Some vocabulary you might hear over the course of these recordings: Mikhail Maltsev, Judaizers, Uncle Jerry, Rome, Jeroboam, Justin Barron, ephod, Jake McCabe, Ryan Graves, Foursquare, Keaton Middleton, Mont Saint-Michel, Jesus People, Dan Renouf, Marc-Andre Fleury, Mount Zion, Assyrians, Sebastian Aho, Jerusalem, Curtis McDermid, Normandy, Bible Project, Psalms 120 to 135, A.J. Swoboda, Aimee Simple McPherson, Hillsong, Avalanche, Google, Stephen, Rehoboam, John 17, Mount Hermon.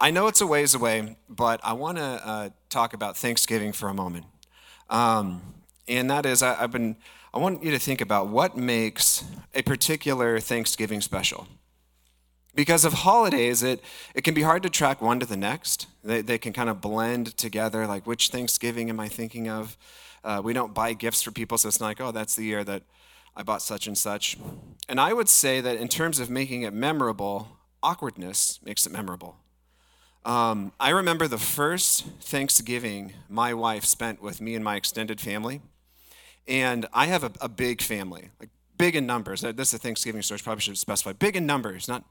I know it's a ways away, but I want to talk about Thanksgiving for a moment. And that is, I want you to think about what makes a particular Thanksgiving special. Because of holidays, it can be hard to track one to the next. They can kind of blend together, like, which Thanksgiving am I thinking of? We don't buy gifts for people, so it's not like, oh, that's the year that I bought such and such. And I would say that in terms of making it memorable, awkwardness makes it memorable. I remember the first Thanksgiving my wife spent with me and my extended family. And I have a big family, like big in numbers. This is a Thanksgiving story, probably should specify. Big in numbers, not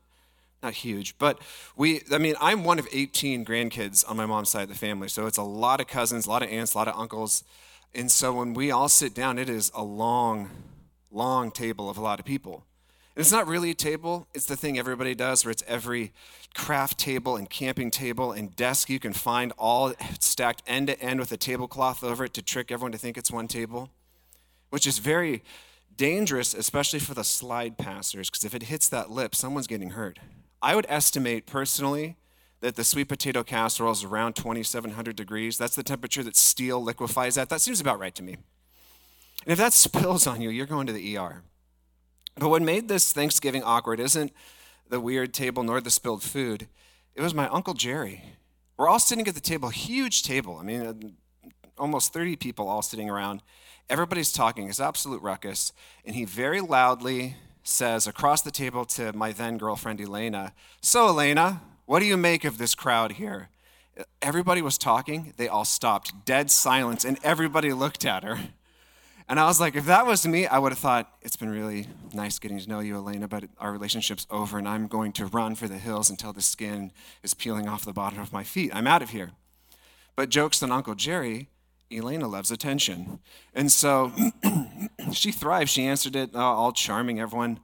huge. But I'm one of 18 grandkids on my mom's side of the family. So it's a lot of cousins, a lot of aunts, a lot of uncles. And so when we all sit down, it is a long table of a lot of people. And it's not really a table. It's the thing everybody does where it's every craft table and camping table and desk you can find all stacked end to end with a tablecloth over it to trick everyone to think it's one table, which is very dangerous, especially for the slide passers, because if it hits that lip, someone's getting hurt. I would estimate personally that the sweet potato casserole is around 2,700 degrees. That's the temperature that steel liquefies at. That seems about right to me. And if that spills on you, you're going to the ER. But what made this Thanksgiving awkward isn't the weird table nor the spilled food. It was my Uncle Jerry. We're all sitting at the table, huge table. I mean, almost 30 people all sitting around. Everybody's talking. It's absolute ruckus. And he very loudly says across the table to my then-girlfriend Elena, "So, Elena, what do you make of this crowd here?" Everybody was talking. They all stopped. Dead silence. And everybody looked at her. And I was like, if that was me, I would have thought, it's been really nice getting to know you, Elena, but our relationship's over, and I'm going to run for the hills until the skin is peeling off the bottom of my feet. I'm out of here. But jokes on Uncle Jerry, Elena loves attention. And so she thrived. She answered it all charming. Everyone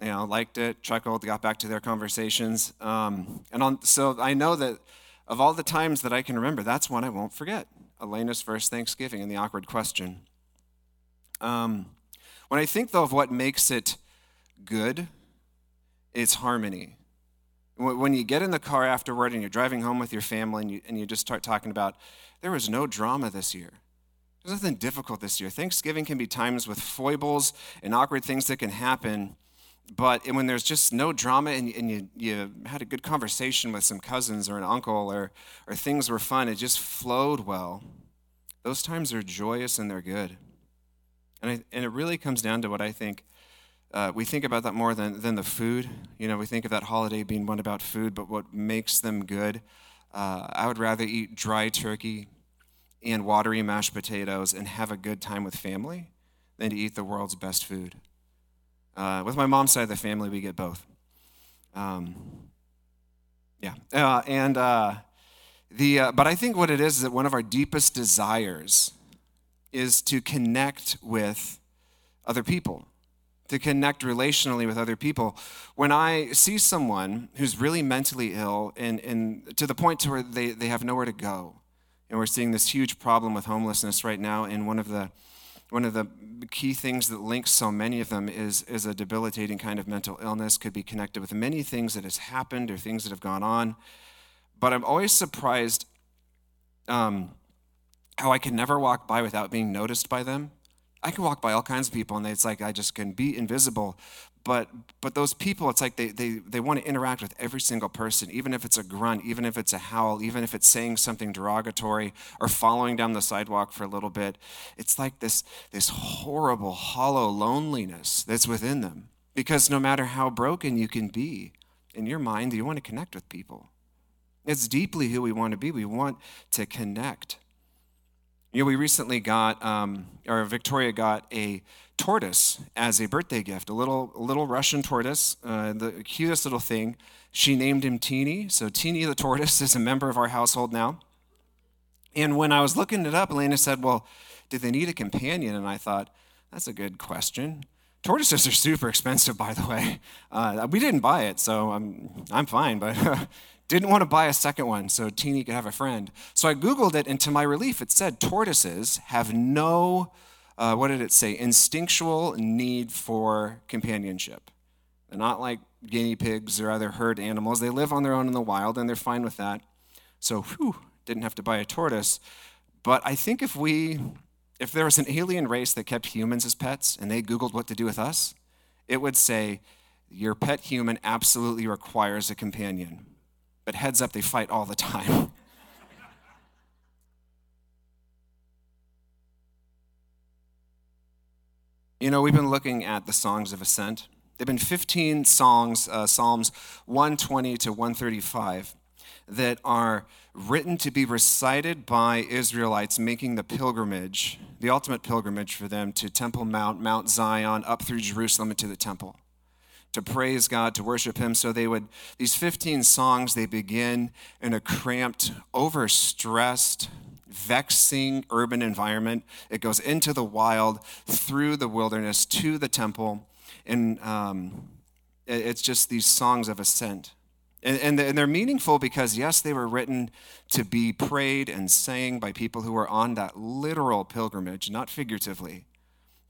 liked it, chuckled, got back to their conversations. So I know that of all the times that I can remember, that's one I won't forget, Elena's first Thanksgiving and the awkward question. When I think, though, of what makes it good, it's harmony. When you get in the car afterward and you're driving home with your family and you just start talking about, there was no drama this year. There's nothing difficult this year. Thanksgiving can be times with foibles and awkward things that can happen, but when there's just no drama and you had a good conversation with some cousins or an uncle or things were fun, it just flowed well, those times are joyous and they're good. And it really comes down to what I think. We think about that more than the food. We think of that holiday being one about food, but what makes them good, I would rather eat dry turkey and watery mashed potatoes and have a good time with family than to eat the world's best food. With my mom's side of the family, we get both. But I think what it is that one of our deepest desires is to connect with other people, to connect relationally with other people. When I see someone who's really mentally ill and to the point to where they have nowhere to go, and we're seeing this huge problem with homelessness right now, and one of the key things that links so many of them is a debilitating kind of mental illness, could be connected with many things that has happened or things that have gone on. But I'm always surprised how I can never walk by without being noticed by them. I can walk by all kinds of people, and it's like I just can be invisible. But those people, it's like they want to interact with every single person, even if it's a grunt, even if it's a howl, even if it's saying something derogatory or following down the sidewalk for a little bit. It's like this horrible, hollow loneliness that's within them. Because no matter how broken you can be, in your mind, you want to connect with people. It's deeply who we want to be. We want to connect. We recently got, Victoria got a tortoise as a birthday gift, a little Russian tortoise, the cutest little thing. She named him Teeny, so Teeny the tortoise is a member of our household now. And when I was looking it up, Elena said, well, did they need a companion? And I thought, that's a good question. Tortoises are super expensive, by the way. We didn't buy it, so I'm fine, but... Didn't want to buy a second one so Teeny could have a friend. So I Googled it, and to my relief, it said tortoises have no, instinctual need for companionship. They're not like guinea pigs or other herd animals. They live on their own in the wild, and they're fine with that. So, didn't have to buy a tortoise. But I think if there was an alien race that kept humans as pets, and they Googled what to do with us, it would say, your pet human absolutely requires a companion. But heads up, they fight all the time. You know, we've been looking at the Songs of Ascent. There have been 15 songs, Psalms 120 to 135, that are written to be recited by Israelites making the pilgrimage, the ultimate pilgrimage for them, to Temple Mount, Mount Zion, up through Jerusalem and to the temple, to praise God, to worship him. So these 15 songs, they begin in a cramped, overstressed, vexing urban environment. It goes into the wild, through the wilderness, to the temple, and it's just these songs of ascent. And they're meaningful because, yes, they were written to be prayed and sang by people who were on that literal pilgrimage, not figuratively.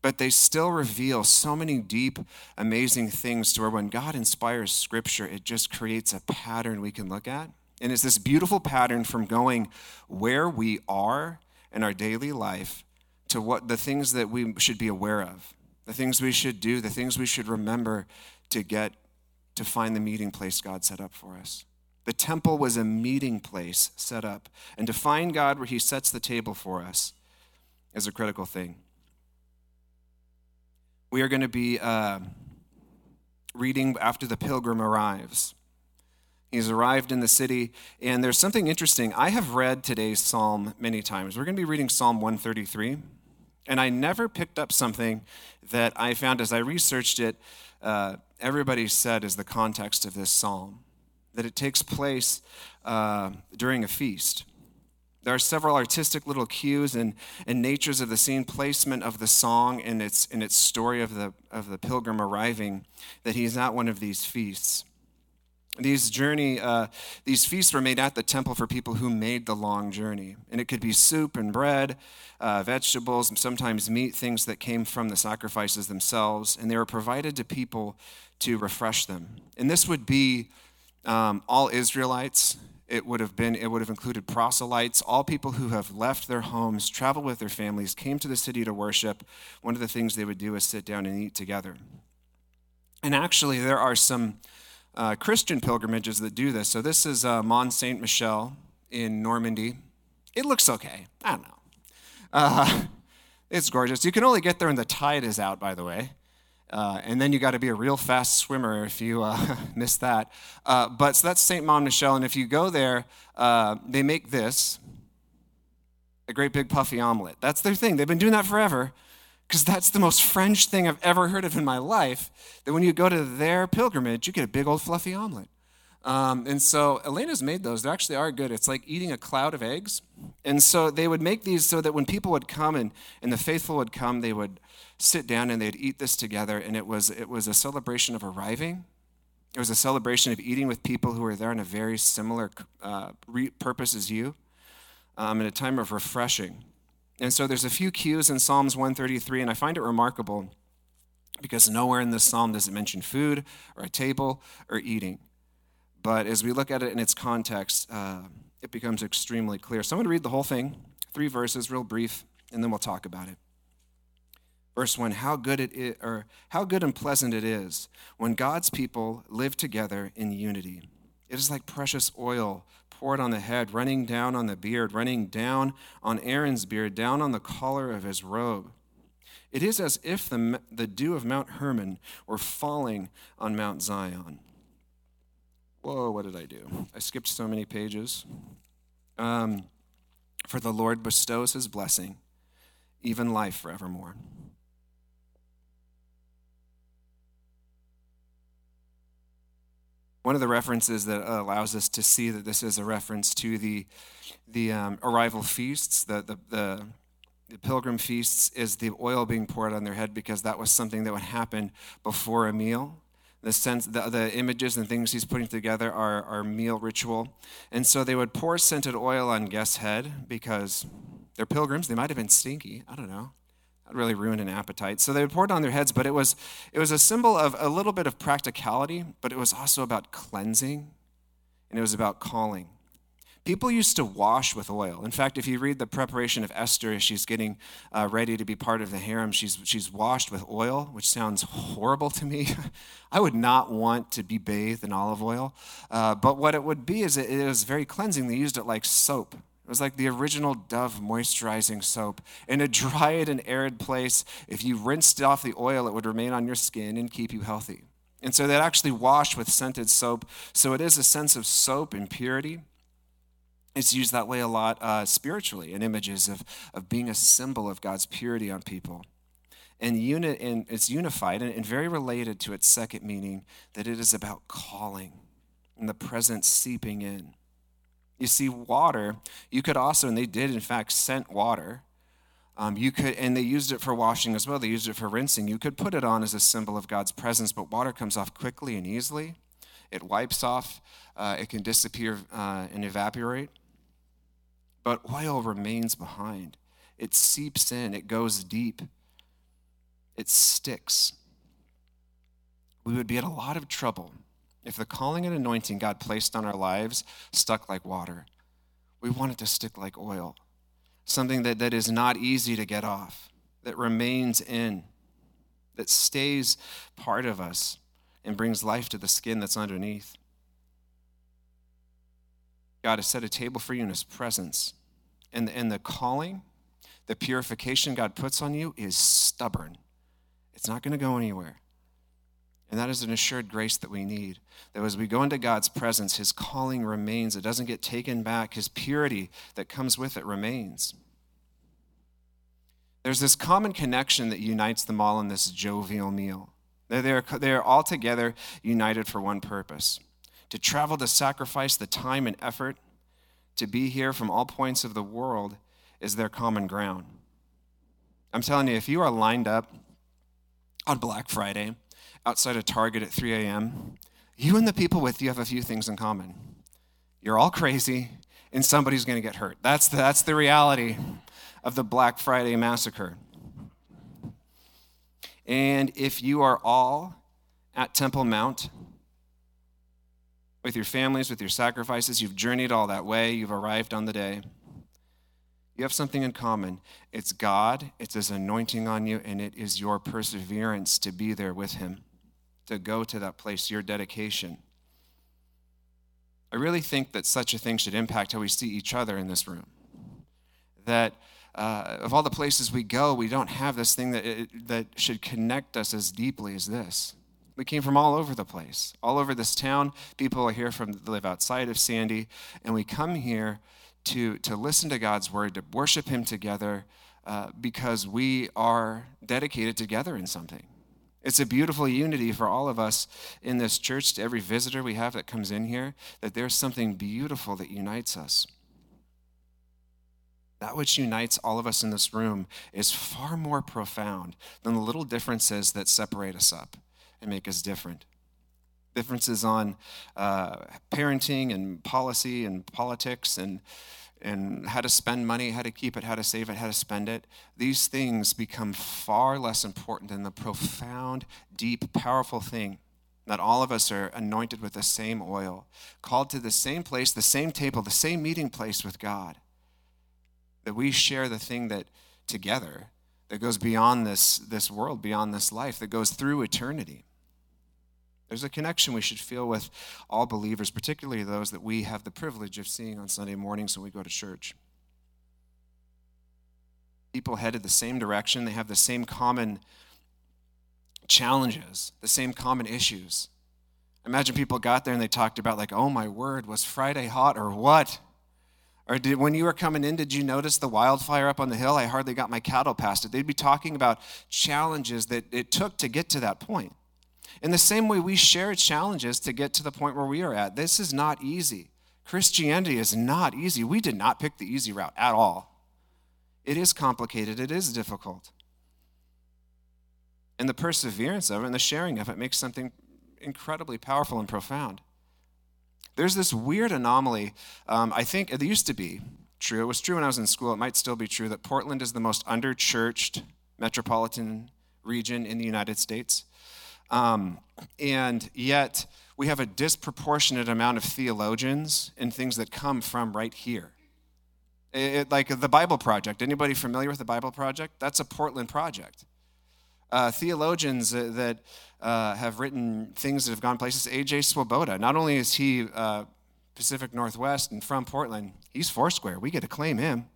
But they still reveal so many deep, amazing things to where when God inspires Scripture, it just creates a pattern we can look at. And it's this beautiful pattern from going where we are in our daily life to what the things that we should be aware of, the things we should do, the things we should remember to find the meeting place God set up for us. The temple was a meeting place set up. And to find God where he sets the table for us is a critical thing. We are going to be reading after the pilgrim arrives. He's arrived in the city, and there's something interesting. I have read today's psalm many times. We're going to be reading Psalm 133, and I never picked up something that I found as I researched it, everybody said is the context of this psalm, that it takes place during a feast. There are several artistic little cues and natures of the scene, placement of the song, and its story of the pilgrim arriving, that he's at one of these feasts. These feasts were made at the temple for people who made the long journey. And it could be soup and bread, vegetables, and sometimes meat, things that came from the sacrifices themselves. And they were provided to people to refresh them. And this would be all Israelites. It would have included proselytes, all people who have left their homes, traveled with their families, came to the city to worship. One of the things they would do is sit down and eat together. And actually, there are some Christian pilgrimages that do this. So this is Mont Saint-Michel in Normandy. It looks okay. I don't know. It's gorgeous. You can only get there when the tide is out, by the way. And then you got to be a real fast swimmer if you miss that. So that's Saint-Michel. And if you go there, they make this, a great big puffy omelet. That's their thing. They've been doing that forever. Because that's the most French thing I've ever heard of in my life, that when you go to their pilgrimage, you get a big old fluffy omelet. And so Elena's made those. They actually are good. It's like eating a cloud of eggs. And so they would make these so that when people would come and the faithful would come, they would sit down and they'd eat this together. And it was a celebration of arriving. It was a celebration of eating with people who were there in a very similar purpose as you, in a time of refreshing. And so there's a few cues in Psalms 133, and I find it remarkable because nowhere in this psalm does it mention food or a table or eating. But as we look at it in its context, it becomes extremely clear. So I'm going to read the whole thing, 3 verses, real brief, and then we'll talk about it. Verse 1, how good and pleasant it is when God's people live together in unity. It is like precious oil poured on the head, running down on the beard, running down on Aaron's beard, down on the collar of his robe. It is as if the dew of Mount Hermon were falling on Mount Zion. Whoa, what did I do? I skipped so many pages. For the Lord bestows his blessing, even life forevermore. One of the references that allows us to see that this is a reference to the arrival feasts, the pilgrim feasts, is the oil being poured on their head, because that was something that would happen before a meal. The images and things he's putting together are meal ritual. And so they would pour scented oil on guests' head because they're pilgrims. They might have been stinky. I don't know. That really ruined an appetite. So they would pour it on their heads, but it was a symbol of a little bit of practicality, but it was also about cleansing, and it was about calling. People used to wash with oil. In fact, if you read the preparation of Esther as she's getting ready to be part of the harem, she's washed with oil, which sounds horrible to me. I would not want to be bathed in olive oil. But what it would be is it was very cleansing. They used it like soap. It was like the original Dove moisturizing soap. In a dried and arid place, if you rinsed off the oil, it would remain on your skin and keep you healthy. And so that actually washed with scented soap. So it is a sense of soap and purity. It's used that way a lot spiritually in images of being a symbol of God's purity on people. And it's unified and very related to its second meaning, that it is about calling and the presence seeping in. You see, water, you could also, and they did, in fact, scent water. And they used it for washing as well. They used it for rinsing. You could put it on as a symbol of God's presence, but water comes off quickly and easily. It wipes off. It can disappear and evaporate. But oil remains behind. It seeps in. It goes deep. It sticks. We would be at a lot of trouble if the calling and anointing God placed on our lives stuck like water. We want it to stick like oil, something that is not easy to get off, that remains in, that stays part of us and brings life to the skin that's underneath. God has set a table for you in his presence. And the calling, the purification God puts on you is stubborn. It's not going to go anywhere. And that is an assured grace that we need. That as we go into God's presence, his calling remains. It doesn't get taken back. His purity that comes with it remains. There's this common connection that unites them all in this jovial meal. They are all together united for one purpose: to travel, to sacrifice the time and effort, to be here from all points of the world is their common ground. I'm telling you, if you are lined up on Black Friday outside of Target at 3 a.m., you and the people with you have a few things in common. You're all crazy, and somebody's going to get hurt. That's the reality of the Black Friday massacre. And if you are all at Temple Mount with your families, with your sacrifices, you've journeyed all that way, you've arrived on the day, you have something in common. It's God, it's his anointing on you, and it is your perseverance to be there with him, to go to that place, your dedication. I really think that such a thing should impact how we see each other in this room. That of all the places we go, we don't have this thing that should connect us as deeply as this. We came from all over the place, all over this town. People are here that live outside of Sandy, and we come here to listen to God's word, to worship him together, because we are dedicated together in something. It's a beautiful unity for all of us in this church, to every visitor we have that comes in here, that there's something beautiful that unites us. That which unites all of us in this room is far more profound than the little differences that separate us up and make us different. Differences on parenting and policy and politics and how to spend money, how to keep it, how to save it, how to spend it. These things become far less important than the profound, deep, powerful thing that all of us are anointed with the same oil, called to the same place, the same table, the same meeting place with God. That we share the thing that together that goes beyond this world, beyond this life, that goes through eternity. There's a connection we should feel with all believers, particularly those that we have the privilege of seeing on Sunday mornings when we go to church. People headed the same direction. They have the same common challenges, the same common issues. Imagine people got there and they talked about, like, oh my word, was Friday hot or what? Or when you were coming in, did you notice the wildfire up on the hill? I hardly got my cattle past it. They'd be talking about challenges that it took to get to that point. In the same way, we share challenges to get to the point where we are at. This is not easy. Christianity is not easy. We did not pick the easy route at all. It is complicated. It is difficult. And the perseverance of it and the sharing of it makes something incredibly powerful and profound. There's this weird anomaly. I think it used to be true. It was true when I was in school. It might still be true that Portland is the most under-churched metropolitan region in the United States. And yet we have a disproportionate amount of theologians and things that come from right here. Like the Bible Project. Anybody familiar with the Bible Project? That's a Portland project. Theologians that have written things that have gone places. A.J. Swoboda. Not only is he Pacific Northwest and from Portland, he's Foursquare. We get to claim him.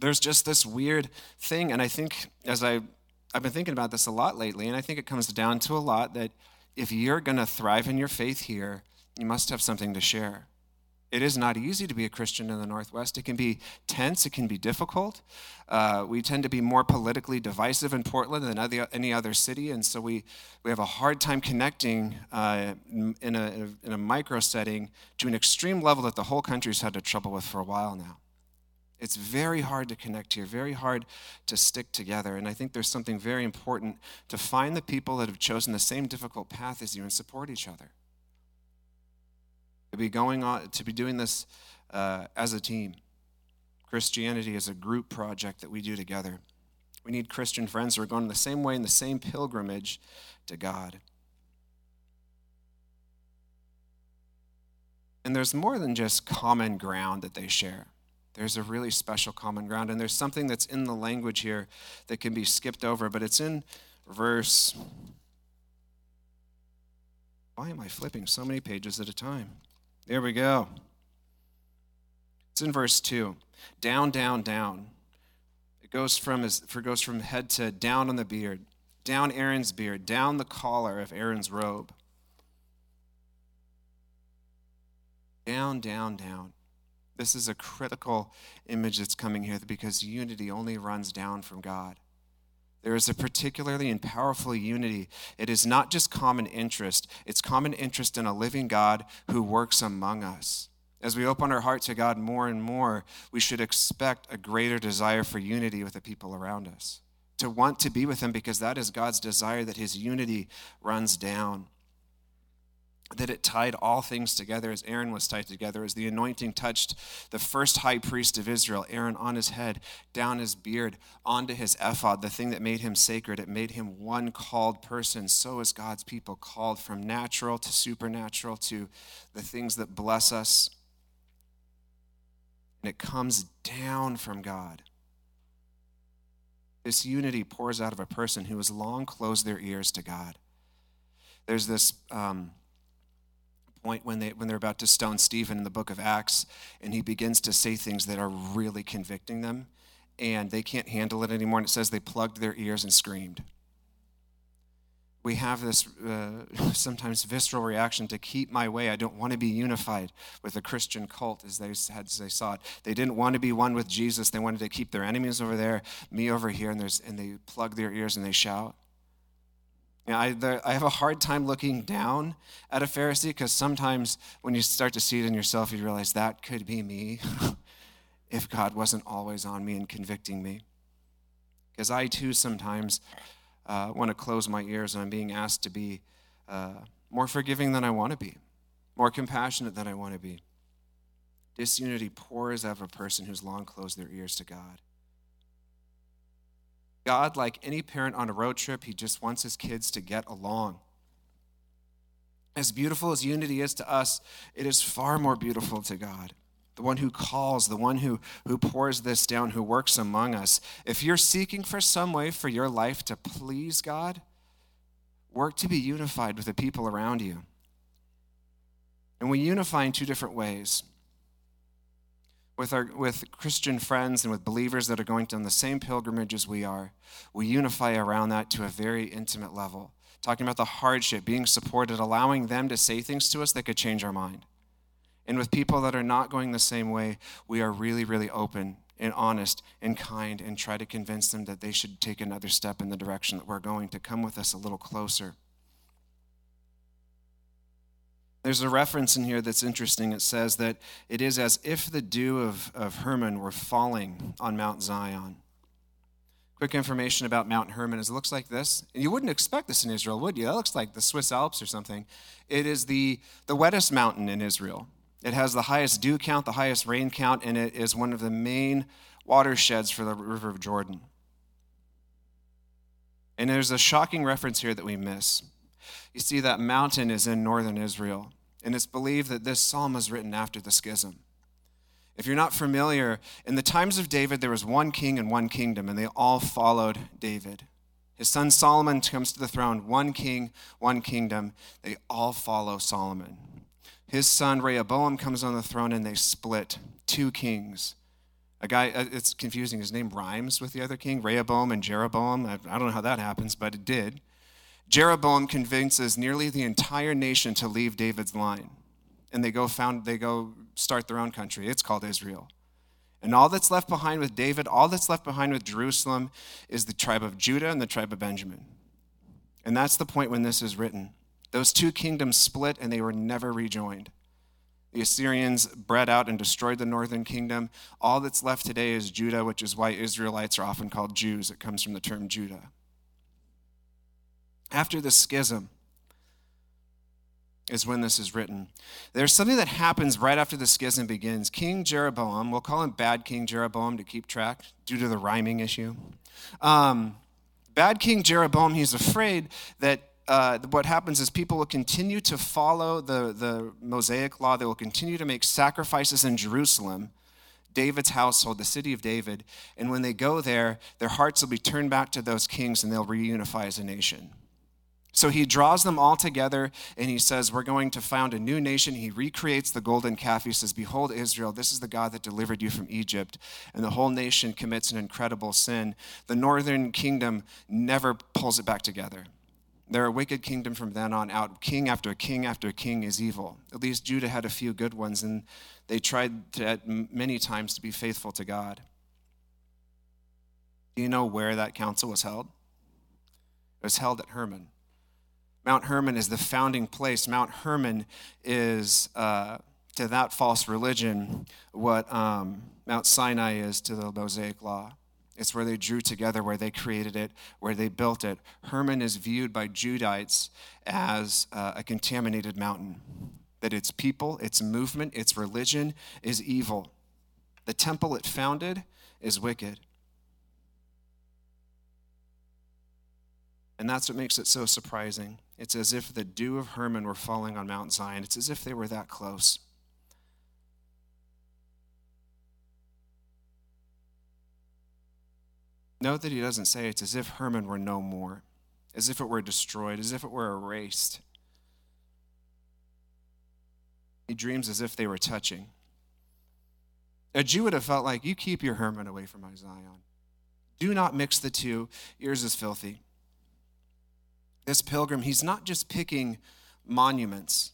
There's just this weird thing, and I think as I've been thinking about this a lot lately, and I think it comes down to a lot that if you're going to thrive in your faith here, you must have something to share. It is not easy to be a Christian in the Northwest. It can be tense. It can be difficult. We tend to be more politically divisive in Portland than any other city, and so we have a hard time connecting in a micro setting to an extreme level that the whole country's had trouble with for a while now. It's very hard to connect here, very hard to stick together, and I think there's something very important to find the people that have chosen the same difficult path as you and support each other. To be doing this as a team. Christianity is a group project that we do together. We need Christian friends who are going the same way in the same pilgrimage to God. And there's more than just common ground that they share. There's a really special common ground, and there's something that's in the language here that can be skipped over, but it's in verse... Why am I flipping so many pages at a time? There we go. It's in verse 2. Down, down, down. It goes from head to down on the beard, down Aaron's beard, down the collar of Aaron's robe. Down, down, down. This is a critical image that's coming here because unity only runs down from God. There is a particularly and powerful unity. It is not just common interest. It's common interest in a living God who works among us. As we open our heart to God more and more, we should expect a greater desire for unity with the people around us, to want to be with them because that is God's desire, that his unity runs down, that it tied all things together as Aaron was tied together, as the anointing touched the first high priest of Israel, Aaron on his head, down his beard, onto his ephod, the thing that made him sacred. It made him one called person. So is God's people called from natural to supernatural to the things that bless us. And it comes down from God. This unity pours out of a person who has long closed their ears to God. There's this... point when they're about to stone Stephen in the book of Acts, and he begins to say things that are really convicting them, and they can't handle it anymore, and it says they plugged their ears and screamed. We have this sometimes visceral reaction to keep my way. I don't want to be unified with a Christian cult as they saw it. They didn't want to be one with Jesus. They wanted to keep their enemies over there, me over here, and they plug their ears and they shout. I have a hard time looking down at a Pharisee because sometimes when you start to see it in yourself, you realize that could be me if God wasn't always on me and convicting me. Because I too sometimes want to close my ears when I'm being asked to be more forgiving than I want to be, more compassionate than I want to be. Disunity pours out of a person who's long closed their ears to God. God, like any parent on a road trip, he just wants his kids to get along. As beautiful as unity is to us, it is far more beautiful to God. The one who calls, the one who pours this down, who works among us. If you're seeking for some way for your life to please God, work to be unified with the people around you. And we unify in two different ways. With Christian friends and with believers that are going on the same pilgrimage as we are, we unify around that to a very intimate level. Talking about the hardship, being supported, allowing them to say things to us that could change our mind. And with people that are not going the same way, we are really, really open and honest and kind and try to convince them that they should take another step in the direction that we're going to come with us a little closer. There's a reference in here that's interesting. It says that it is as if the dew of Hermon were falling on Mount Zion. Quick information about Mount Hermon is it looks like this. And you wouldn't expect this in Israel, would you? That looks like the Swiss Alps or something. It is the wettest mountain in Israel. It has the highest dew count, the highest rain count, and it is one of the main watersheds for the River of Jordan. And there's a shocking reference here that we miss. You see, that mountain is in northern Israel, and it's believed that this psalm was written after the schism. If you're not familiar, in the times of David, there was one king and one kingdom, and they all followed David. His son Solomon comes to the throne, one king, one kingdom. They all follow Solomon. His son Rehoboam comes on the throne, and they split, two kings. A guy, it's confusing, his name rhymes with the other king, Rehoboam and Jeroboam. I don't know how that happens, but it did. Jeroboam convinces nearly the entire nation to leave David's line. And they go start their own country. It's called Israel. And all that's left behind with David, all that's left behind with Jerusalem is the tribe of Judah and the tribe of Benjamin. And that's the point when this is written. Those two kingdoms split and they were never rejoined. The Assyrians bred out and destroyed the northern kingdom. All that's left today is Judah, which is why Israelites are often called Jews. It comes from the term Judah. After the schism is when this is written. There's something that happens right after the schism begins. King Jeroboam, we'll call him Bad King Jeroboam to keep track due to the rhyming issue. Bad King Jeroboam, he's afraid that what happens is people will continue to follow the Mosaic Law. They will continue to make sacrifices in Jerusalem, David's household, the city of David. And when they go there, their hearts will be turned back to those kings and they'll reunify as a nation. So he draws them all together, and he says, we're going to found a new nation. He recreates the golden calf. He says, behold, Israel, this is the God that delivered you from Egypt. And the whole nation commits an incredible sin. The northern kingdom never pulls it back together. They're a wicked kingdom from then on out. King after king after king is evil. At least Judah had a few good ones, and they tried many times to be faithful to God. Do you know where that council was held? It was held at Hermon. Mount Hermon is the founding place. Mount Hermon is, to that false religion, what Mount Sinai is to the Mosaic Law. It's where they drew together, where they created it, where they built it. Hermon is viewed by Judahites as a contaminated mountain, that its people, its movement, its religion is evil. The temple it founded is wicked. And that's what makes it so surprising. It's as if the dew of Hermon were falling on Mount Zion. It's as if they were that close. Note that he doesn't say it's as if Hermon were no more, as if it were destroyed, as if it were erased. He dreams as if they were touching. A Jew would have felt like, you keep your Hermon away from my Zion. Do not mix the two. Yours is filthy. This pilgrim, he's not just picking monuments.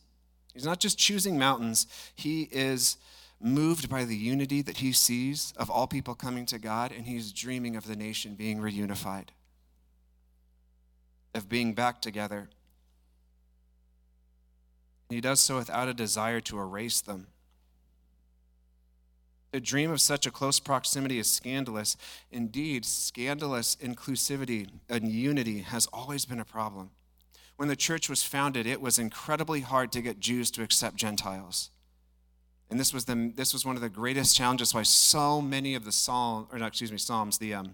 He's not just choosing mountains. He is moved by the unity that he sees of all people coming to God, and he's dreaming of the nation being reunified, of being back together. He does so without a desire to erase them. The dream of such a close proximity is scandalous. Indeed, scandalous inclusivity and unity has always been a problem. When the church was founded, it was incredibly hard to get Jews to accept Gentiles. And this was one of the greatest challenges why so many of the Psalms, the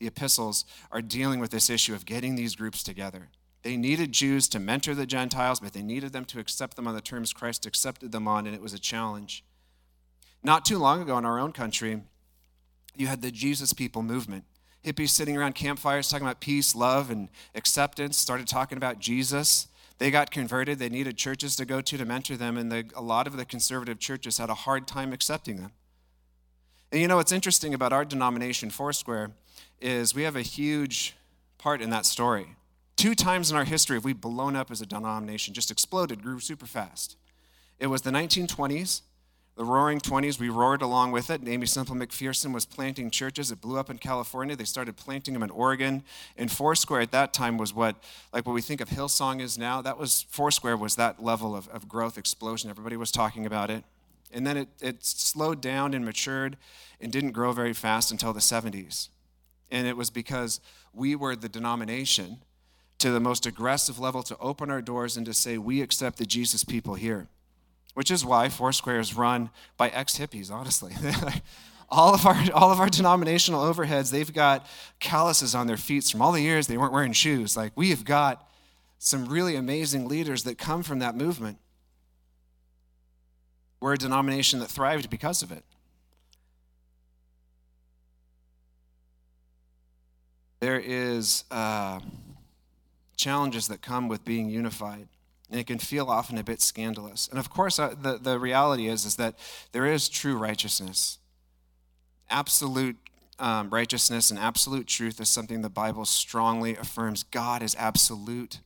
epistles, are dealing with this issue of getting these groups together. They needed Jews to mentor the Gentiles, but they needed them to accept them on the terms Christ accepted them on, and it was a challenge. Not too long ago in our own country, you had the Jesus People movement. Hippies sitting around campfires talking about peace, love, and acceptance, started talking about Jesus. They got converted. They needed churches to go to mentor them, and a lot of the conservative churches had a hard time accepting them. And you know what's interesting about our denomination, Foursquare, is we have a huge part in that story. 2 times in our history have we blown up as a denomination, just exploded, grew super fast. It was the 1920s. The Roaring 20s, we roared along with it. Aimee Simple McPherson was planting churches. It blew up in California. They started planting them in Oregon. And Foursquare at that time was what we think of Hillsong is now. Foursquare was that level of growth explosion. Everybody was talking about it. And then it slowed down and matured and didn't grow very fast until the 70s. And it was because we were the denomination to the most aggressive level to open our doors and to say, we accept the Jesus People here. Which is why Foursquare is run by ex-hippies, honestly. All of our denominational overheads, they've got calluses on their feet from all the years they weren't wearing shoes. Like, we have got some really amazing leaders that come from that movement. We're a denomination that thrived because of it. There is challenges that come with being unified, and it can feel often a bit scandalous. And of course, the reality is that there is true righteousness. Absolute righteousness and absolute truth is something the Bible strongly affirms. God is absolute.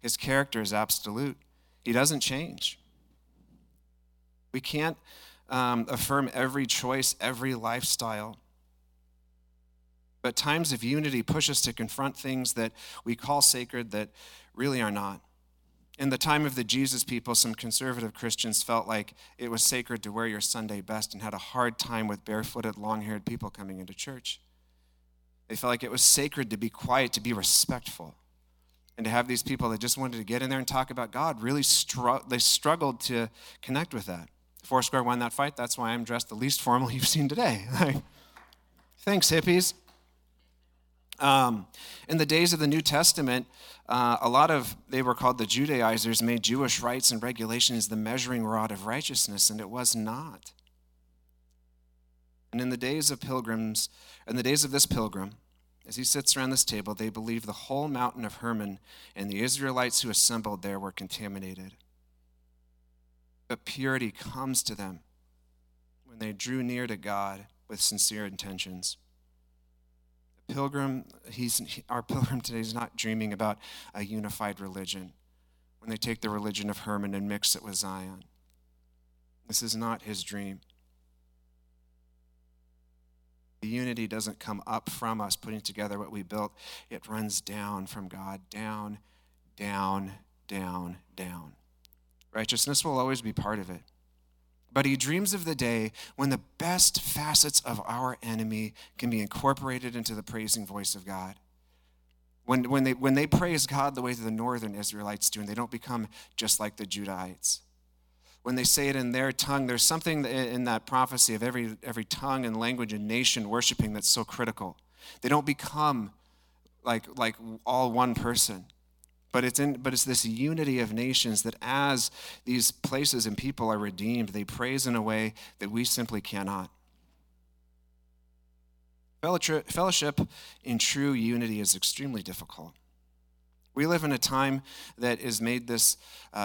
His character is absolute. He doesn't change. We can't affirm every choice, every lifestyle. But times of unity push us to confront things that we call sacred that really are not. In the time of the Jesus People, some conservative Christians felt like it was sacred to wear your Sunday best and had a hard time with barefooted, long-haired people coming into church. They felt like it was sacred to be quiet, to be respectful, and to have these people that just wanted to get in there and talk about God. Really, they struggled to connect with that. Foursquare won that fight. That's why I'm dressed the least formal you've seen today. Thanks, hippies. In the days of the New Testament, they were called the Judaizers, made Jewish rites and regulations the measuring rod of righteousness, and it was not. And in the days of this pilgrim, as he sits around this table, they believe the whole mountain of Hermon and the Israelites who assembled there were contaminated. But purity comes to them when they drew near to God with sincere intentions. Our pilgrim today is not dreaming about a unified religion when they take the religion of Hermon and mix it with Zion. This is not his dream. The unity doesn't come up from us putting together what we built. It runs down from God, down, down, down, down. Righteousness will always be part of it. But he dreams of the day when the best facets of our enemy can be incorporated into the praising voice of God. When they praise God the way the northern Israelites do, and they don't become just like the Judahites. When they say it in their tongue, there's something in that prophecy of every tongue and language and nation worshiping that's so critical. They don't become like all one person. But it's this unity of nations that as these places and people are redeemed, they praise in a way that we simply cannot. Fellowship in true unity is extremely difficult. We live in a time that has made this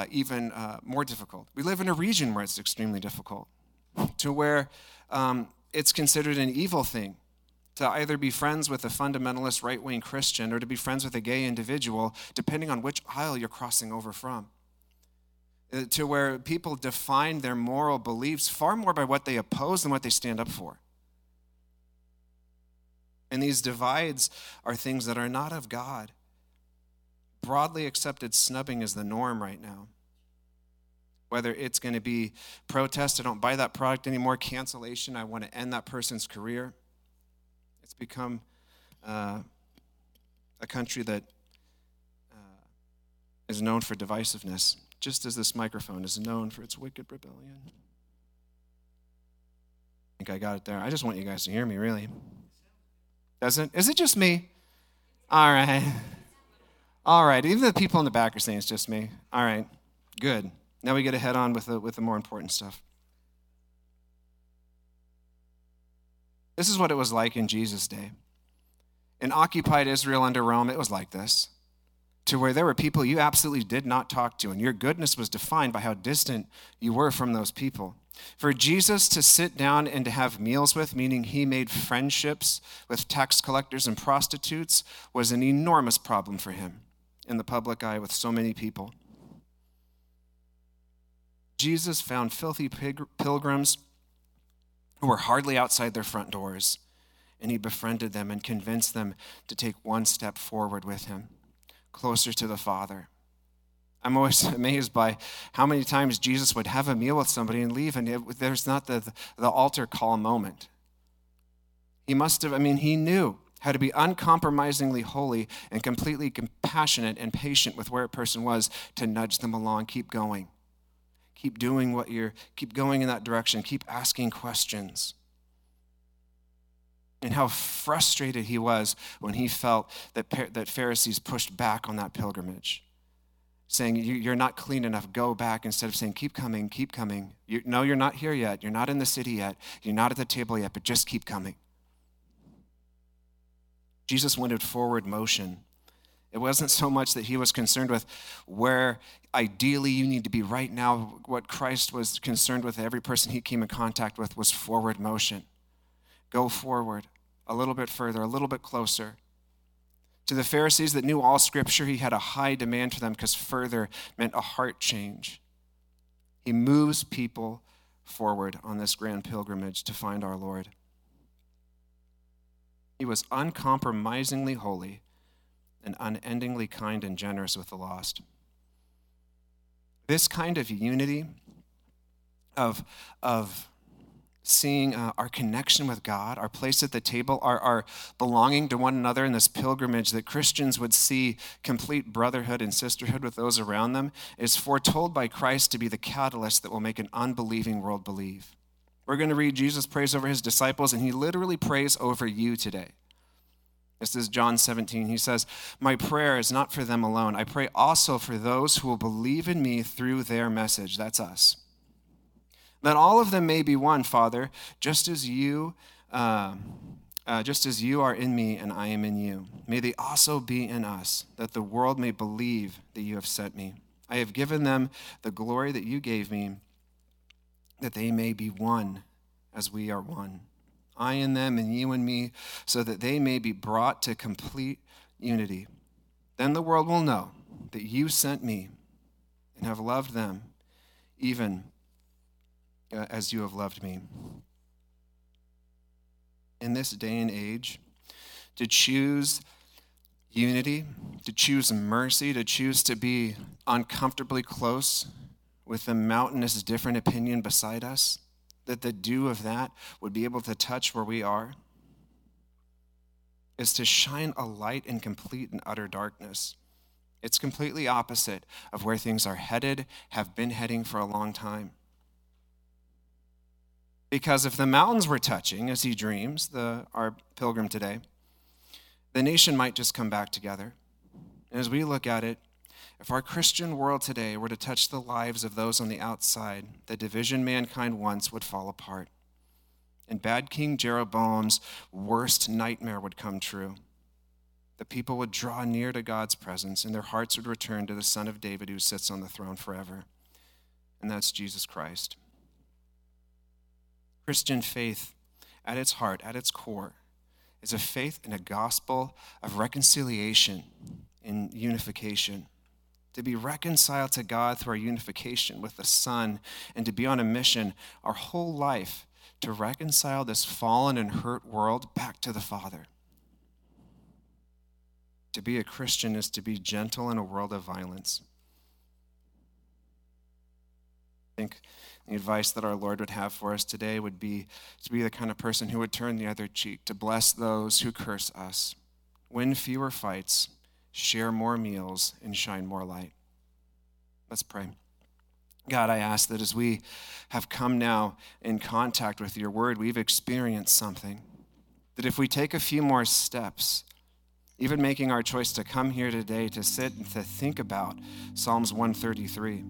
even more difficult. We live in a region where it's extremely difficult, to where it's considered an evil thing to either be friends with a fundamentalist right-wing Christian or to be friends with a gay individual, depending on which aisle you're crossing over from, to where people define their moral beliefs far more by what they oppose than what they stand up for. And these divides are things that are not of God. Broadly accepted snubbing is the norm right now. Whether it's going to be protest, I don't buy that product anymore, cancellation, I want to end that person's career. It's become a country that is known for divisiveness, just as this microphone is known for its wicked rebellion. I think I got it there. I just want you guys to hear me, really. Doesn't? Is it just me? All right. All right. Even the people in the back are saying it's just me. All right. Good. Now we get to head on with the more important stuff. This is what it was like in Jesus' day. In occupied Israel under Rome, it was like this, to where there were people you absolutely did not talk to, and your goodness was defined by how distant you were from those people. For Jesus to sit down and to have meals with, meaning he made friendships with tax collectors and prostitutes, was an enormous problem for him in the public eye with so many people. Jesus found filthy pilgrims who were hardly outside their front doors, and he befriended them and convinced them to take one step forward with him, closer to the Father. I'm always amazed by how many times Jesus would have a meal with somebody and leave, and there's not the altar call moment. He knew how to be uncompromisingly holy and completely compassionate and patient with where a person was to nudge them along, keep going. Keep doing keep going in that direction. Keep asking questions. and how frustrated he was when he felt that Pharisees pushed back on that pilgrimage, saying, you're not clean enough, go back, instead of saying, keep coming, keep coming. No, you're not here yet. You're not in the city yet. You're not at the table yet, but just keep coming. Jesus wanted forward motion. It wasn't so much that he was concerned with where ideally you need to be right now. What Christ was concerned with, every person he came in contact with, was forward motion. Go forward, a little bit further, a little bit closer. To the Pharisees that knew all Scripture, he had a high demand for them because further meant a heart change. He moves people forward on this grand pilgrimage to find our Lord. He was uncompromisingly holy and unendingly kind and generous with the lost. This kind of unity of seeing our connection with God, our place at the table, our belonging to one another in this pilgrimage, that Christians would see complete brotherhood and sisterhood with those around them, is foretold by Christ to be the catalyst that will make an unbelieving world believe. We're going to read Jesus prays over his disciples, and he literally prays over you today. This is John 17. He says, "My prayer is not for them alone. I pray also for those who will believe in me through their message." That's us. "That all of them may be one, Father, just as you are in me and I am in you. May they also be in us, that the world may believe that you have sent me. I have given them the glory that you gave me, that they may be one as we are one. I in them and you in me, so that they may be brought to complete unity. Then the world will know that you sent me and have loved them, even as you have loved me." In this day and age, to choose unity, to choose mercy, to choose to be uncomfortably close with the mountainous different opinion beside us, that the dew of that would be able to touch where we are, is to shine a light in complete and utter darkness. It's completely opposite of where things are headed, have been heading for a long time. Because if the mountains were touching, as he dreams, our pilgrim today, the nation might just come back together. And as we look at it, if our Christian world today were to touch the lives of those on the outside, the division mankind wants would fall apart. And bad King Jeroboam's worst nightmare would come true. The people would draw near to God's presence, and their hearts would return to the Son of David who sits on the throne forever. And that's Jesus Christ. Christian faith, at its heart, at its core, is a faith and a gospel of reconciliation and unification. To be reconciled to God through our unification with the Son, and to be on a mission our whole life to reconcile this fallen and hurt world back to the Father. To be a Christian is to be gentle in a world of violence. I think the advice that our Lord would have for us today would be to be the kind of person who would turn the other cheek, to bless those who curse us, win fewer fights, share more meals, and shine more light. Let's pray. God, I ask that as we have come now in contact with your word, we've experienced something. That if we take a few more steps, even making our choice to come here today to sit and to think about Psalms 133,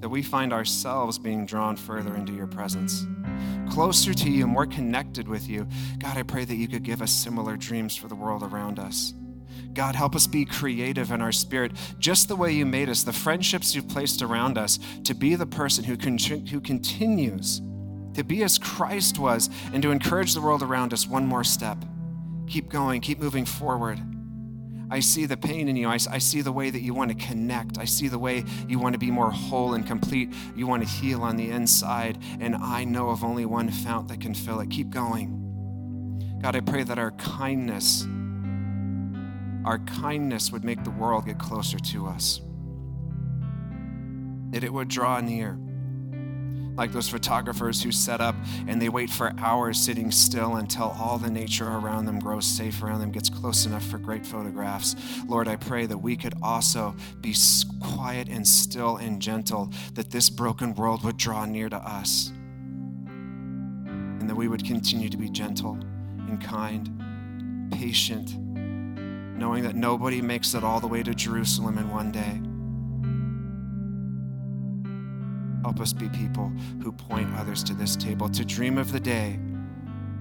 that we find ourselves being drawn further into your presence, closer to you, more connected with you. God, I pray that you could give us similar dreams for the world around us. God, help us be creative in our spirit, just the way you made us, the friendships you've placed around us, to be the person who continues to be as Christ was and to encourage the world around us one more step. Keep going, keep moving forward. I see the pain in you. I see the way that you want to connect. I see the way you want to be more whole and complete. You want to heal on the inside, and I know of only one fount that can fill it. Keep going. God, I pray that our kindness would make the world get closer to us, that it would draw near, like those photographers who set up and they wait for hours sitting still until all the nature around them grows safe around them, gets close enough for great photographs. Lord, I pray that we could also be quiet and still and gentle, that this broken world would draw near to us, and that we would continue to be gentle and kind, patient, knowing that nobody makes it all the way to Jerusalem in one day. Help us be people who point others to this table, to dream of the day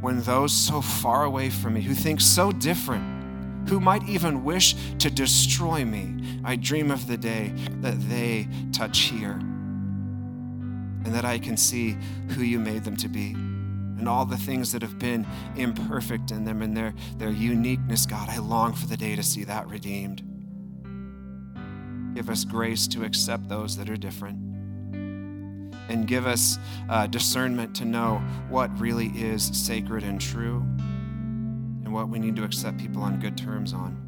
when those so far away from me, who think so different, who might even wish to destroy me, I dream of the day that they touch here, and that I can see who you made them to be and all the things that have been imperfect in them and their uniqueness. God, I long for the day to see that redeemed. Give us grace to accept those that are different, and give us discernment to know what really is sacred and true and what we need to accept people on good terms on.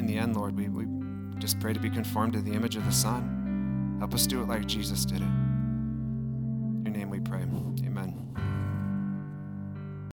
In the end, Lord, we just pray to be conformed to the image of the Son. Help us do it like Jesus did it. In your name we pray. Amen.